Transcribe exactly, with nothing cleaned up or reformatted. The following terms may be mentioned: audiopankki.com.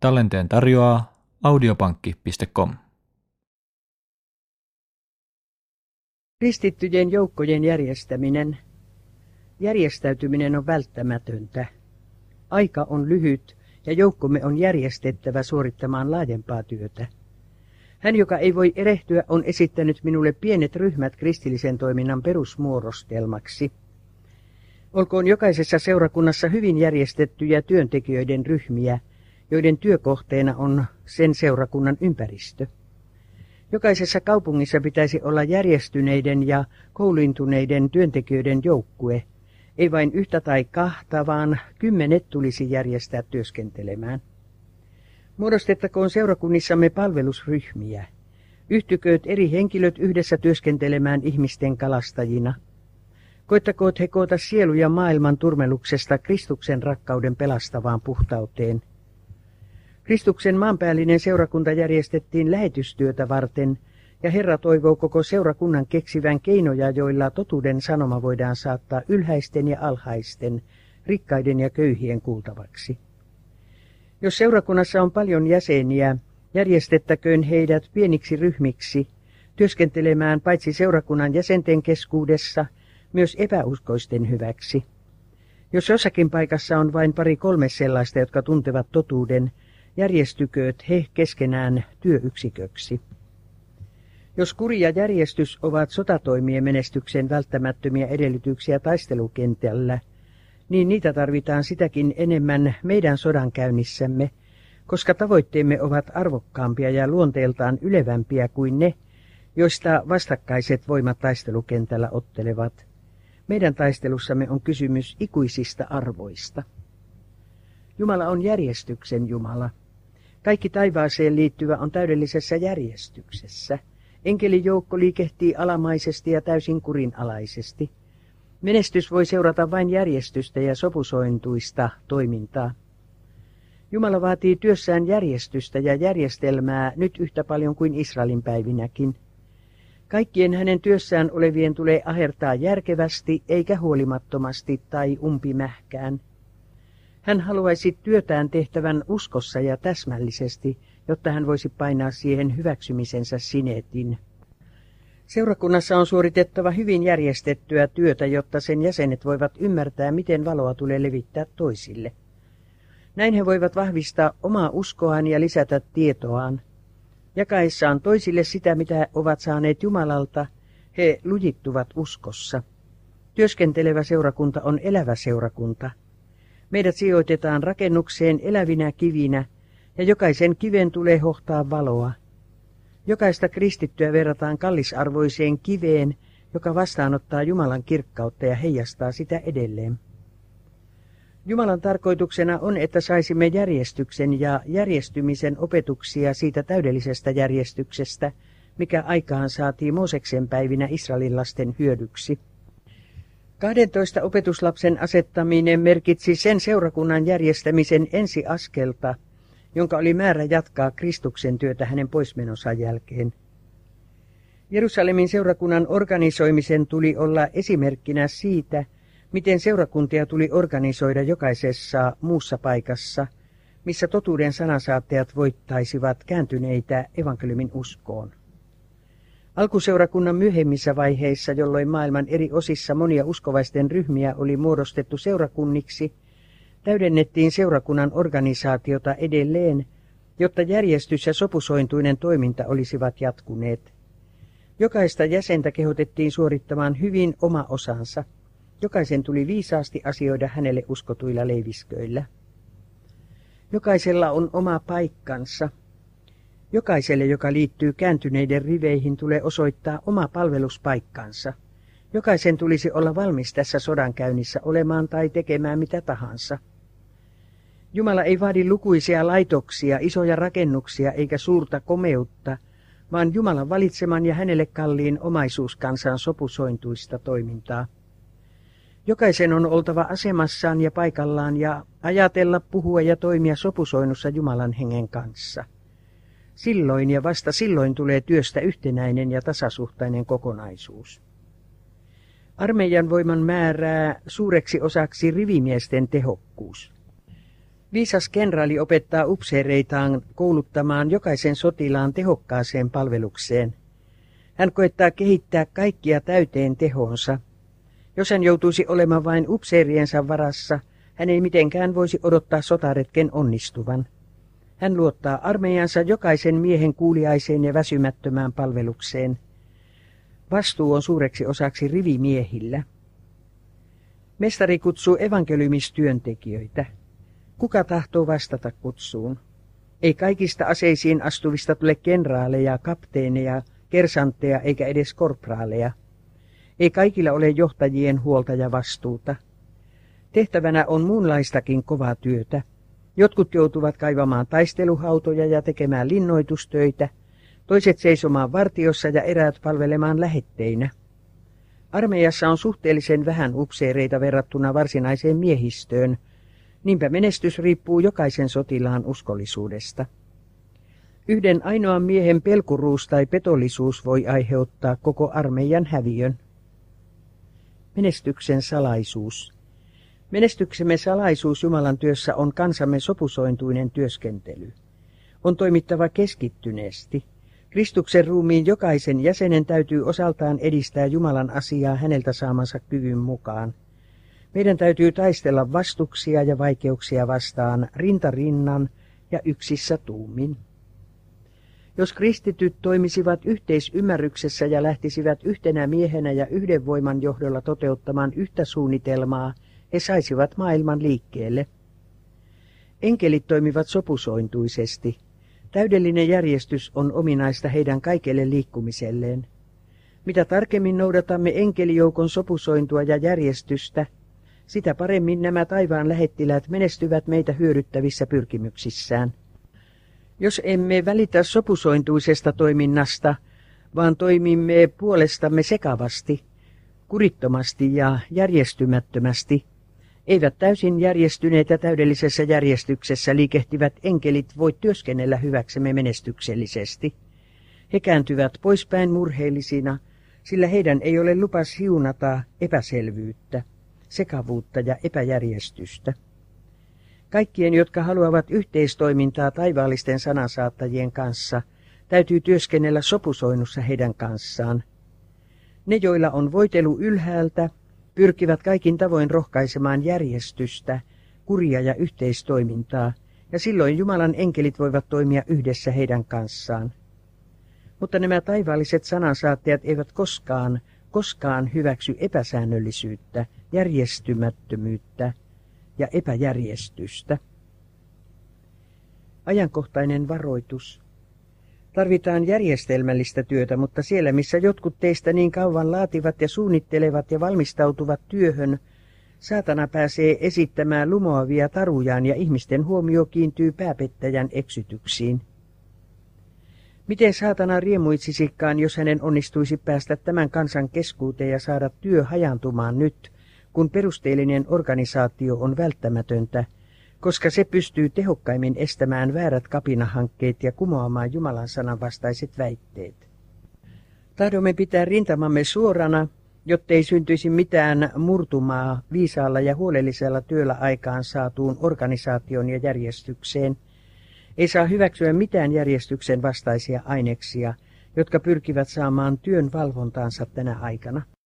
Tallenteen tarjoaa audiopankki piste com. Kristittyjen joukkojen järjestäminen. Järjestäytyminen on välttämätöntä. Aika on lyhyt ja joukkomme on järjestettävä suorittamaan laajempaa työtä. Hän, joka ei voi erehtyä, on esittänyt minulle pienet ryhmät kristillisen toiminnan perusmuodostelmaksi. Olkoon jokaisessa seurakunnassa hyvin järjestettyjä työntekijöiden ryhmiä, joiden työkohteena on sen seurakunnan ympäristö. Jokaisessa kaupungissa pitäisi olla järjestyneiden ja kouluintuneiden työntekijöiden joukkue. Ei vain yhtä tai kahta, vaan kymmenet tulisi järjestää työskentelemään. Muodostettakoon seurakunnissamme palvelusryhmiä. Yhtykööt eri henkilöt yhdessä työskentelemään ihmisten kalastajina. Koittakoot he koota sieluja maailman turmeluksesta Kristuksen rakkauden pelastavaan puhtauteen. Kristuksen maanpäällinen seurakunta järjestettiin lähetystyötä varten, ja Herra toivoo koko seurakunnan keksivän keinoja, joilla totuuden sanoma voidaan saattaa ylhäisten ja alhaisten, rikkaiden ja köyhien kuultavaksi. Jos seurakunnassa on paljon jäseniä, järjestettäköön heidät pieniksi ryhmiksi, työskentelemään paitsi seurakunnan jäsenten keskuudessa, myös epäuskoisten hyväksi. Jos jossakin paikassa on vain pari kolme sellaista, jotka tuntevat totuuden, järjestykööt he keskenään työyksiköksi. Jos kuri ja järjestys ovat sotatoimien menestyksen välttämättömiä edellytyksiä taistelukentällä, niin niitä tarvitaan sitäkin enemmän meidän sodankäynnissämme, koska tavoitteemme ovat arvokkaampia ja luonteeltaan ylevämpiä kuin ne, joista vastakkaiset voimat taistelukentällä ottelevat. Meidän taistelussamme on kysymys ikuisista arvoista. Jumala on järjestyksen Jumala. Kaikki taivaaseen liittyvä on täydellisessä järjestyksessä. Enkelijoukko liikehtii alamaisesti ja täysin kurinalaisesti. Menestys voi seurata vain järjestystä ja sopusointuista toimintaa. Jumala vaatii työssään järjestystä ja järjestelmää nyt yhtä paljon kuin Israelin päivinäkin. Kaikkien hänen työssään olevien tulee ahertaa järkevästi eikä huolimattomasti tai umpimähkään. Hän haluaisi työtään tehtävän uskossa ja täsmällisesti, jotta hän voisi painaa siihen hyväksymisensä sinetin. Seurakunnassa on suoritettava hyvin järjestettyä työtä, jotta sen jäsenet voivat ymmärtää, miten valoa tulee levittää toisille. Näin he voivat vahvistaa omaa uskoaan ja lisätä tietoaan. Jakaessaan toisille sitä, mitä ovat saaneet Jumalalta, he lujittuvat uskossa. Työskentelevä seurakunta on elävä seurakunta. Meidät sijoitetaan rakennukseen elävinä kivinä, ja jokaisen kiven tulee hohtaa valoa. Jokaista kristittyä verrataan kallisarvoiseen kiveen, joka vastaanottaa Jumalan kirkkautta ja heijastaa sitä edelleen. Jumalan tarkoituksena on, että saisimme järjestyksen ja järjestymisen opetuksia siitä täydellisestä järjestyksestä, mikä aikaan saatiin Mooseksen päivinä Israelin lasten hyödyksi. kahdentoista opetuslapsen asettaminen merkitsi sen seurakunnan järjestämisen ensiaskelta, jonka oli määrä jatkaa Kristuksen työtä hänen poismenonsa jälkeen. Jerusalemin seurakunnan organisoimisen tuli olla esimerkkinä siitä, miten seurakuntia tuli organisoida jokaisessa muussa paikassa, missä totuuden sanansaattajat voittaisivat kääntyneitä evankeliumin uskoon. Alkuseurakunnan myöhemmissä vaiheissa, jolloin maailman eri osissa monia uskovaisten ryhmiä oli muodostettu seurakunniksi, täydennettiin seurakunnan organisaatiota edelleen, jotta järjestys ja sopusointuinen toiminta olisivat jatkuneet. Jokaista jäsentä kehotettiin suorittamaan hyvin oma osansa. Jokaisen tuli viisaasti asioida hänelle uskotuilla leivisköillä. Jokaisella on oma paikkansa. Jokaiselle, joka liittyy kääntyneiden riveihin, tulee osoittaa oma palveluspaikkansa. Jokaisen tulisi olla valmis tässä sodankäynnissä olemaan tai tekemään mitä tahansa. Jumala ei vaadi lukuisia laitoksia, isoja rakennuksia eikä suurta komeutta, vaan Jumalan valitseman ja hänelle kalliin omaisuuskansan sopusointuista toimintaa. Jokaisen on oltava asemassaan ja paikallaan ja ajatella, puhua ja toimia sopusoinnussa Jumalan hengen kanssa. Silloin ja vasta silloin tulee työstä yhtenäinen ja tasasuhtainen kokonaisuus. Armeijan voiman määrää suureksi osaksi rivimiesten tehokkuus. Viisas kenraali opettaa upseereitaan kouluttamaan jokaisen sotilaan tehokkaaseen palvelukseen. Hän koettaa kehittää kaikkia täyteen tehonsa. Jos hän joutuisi olemaan vain upseeriensa varassa, hän ei mitenkään voisi odottaa sotaretken onnistuvan. Hän luottaa armeijansa jokaisen miehen kuuliaiseen ja väsymättömään palvelukseen. Vastuu on suureksi osaksi rivimiehillä. Mestari kutsuu evankeliumistyöntekijöitä. Kuka tahtoo vastata kutsuun? Ei kaikista aseisiin astuvista tule kenraaleja, kapteeneja, kersantteja eikä edes korpraaleja. Ei kaikilla ole johtajien huolta ja vastuuta. Tehtävänä on muunlaistakin kovaa työtä. Jotkut joutuvat kaivamaan taisteluhautoja ja tekemään linnoitustöitä, toiset seisomaan vartiossa ja eräät palvelemaan lähetteinä. Armeijassa on suhteellisen vähän upseereita verrattuna varsinaiseen miehistöön, niinpä menestys riippuu jokaisen sotilaan uskollisuudesta. Yhden ainoan miehen pelkuruus tai petollisuus voi aiheuttaa koko armeijan häviön. Menestyksen salaisuus. Menestyksemme salaisuus Jumalan työssä on kansamme sopusointuinen työskentely. On toimittava keskittyneesti. Kristuksen ruumiin jokaisen jäsenen täytyy osaltaan edistää Jumalan asiaa häneltä saamansa kyvyn mukaan. Meidän täytyy taistella vastuksia ja vaikeuksia vastaan rintarinnan ja yksissä tuumin. Jos kristityt toimisivat yhteisymmärryksessä ja lähtisivät yhtenä miehenä ja yhden voiman johdolla toteuttamaan yhtä suunnitelmaa, he saisivat maailman liikkeelle. Enkelit toimivat sopusointuisesti. Täydellinen järjestys on ominaista heidän kaikelle liikkumiselleen. Mitä tarkemmin noudatamme enkelijoukon sopusointua ja järjestystä, sitä paremmin nämä taivaan lähettiläät menestyvät meitä hyödyttävissä pyrkimyksissään. Jos emme välitä sopusointuisesta toiminnasta, vaan toimimme puolestamme sekavasti, kurittomasti ja järjestymättömästi, eivät täysin järjestyneet ja täydellisessä järjestyksessä liikehtivät enkelit voi työskennellä hyväksemme menestyksellisesti. He kääntyvät poispäin murheellisina, sillä heidän ei ole lupa siunata epäselvyyttä, sekavuutta ja epäjärjestystä. Kaikkien, jotka haluavat yhteistoimintaa taivaallisten sanansaattajien kanssa, täytyy työskennellä sopusoinnussa heidän kanssaan. Ne, joilla on voitelu ylhäältä, pyrkivät kaikin tavoin rohkaisemaan järjestystä, kuria ja yhteistoimintaa, ja silloin Jumalan enkelit voivat toimia yhdessä heidän kanssaan. Mutta nämä taivaalliset sanansaattajat eivät koskaan, koskaan hyväksy epäsäännöllisyyttä, järjestymättömyyttä ja epäjärjestystä. Ajankohtainen varoitus. Tarvitaan järjestelmällistä työtä, mutta siellä, missä jotkut teistä niin kauan laativat ja suunnittelevat ja valmistautuvat työhön, saatana pääsee esittämään lumoavia tarujaan ja ihmisten huomio kiintyy pääpettäjän eksytyksiin. Miten saatana riemuitsisikään, jos hänen onnistuisi päästä tämän kansan keskuuteen ja saada työ hajantumaan nyt, kun perusteellinen organisaatio on välttämätöntä, koska se pystyy tehokkaimmin estämään väärät kapinahankkeet ja kumoamaan Jumalan sanan vastaiset väitteet. Tahdomme pitää rintamamme suorana, jottei syntyisi mitään murtumaa viisaalla ja huolellisella työllä aikaan saatuun organisaation ja järjestykseen. Ei saa hyväksyä mitään järjestyksen vastaisia aineksia, jotka pyrkivät saamaan työn valvontaansa tänä aikana.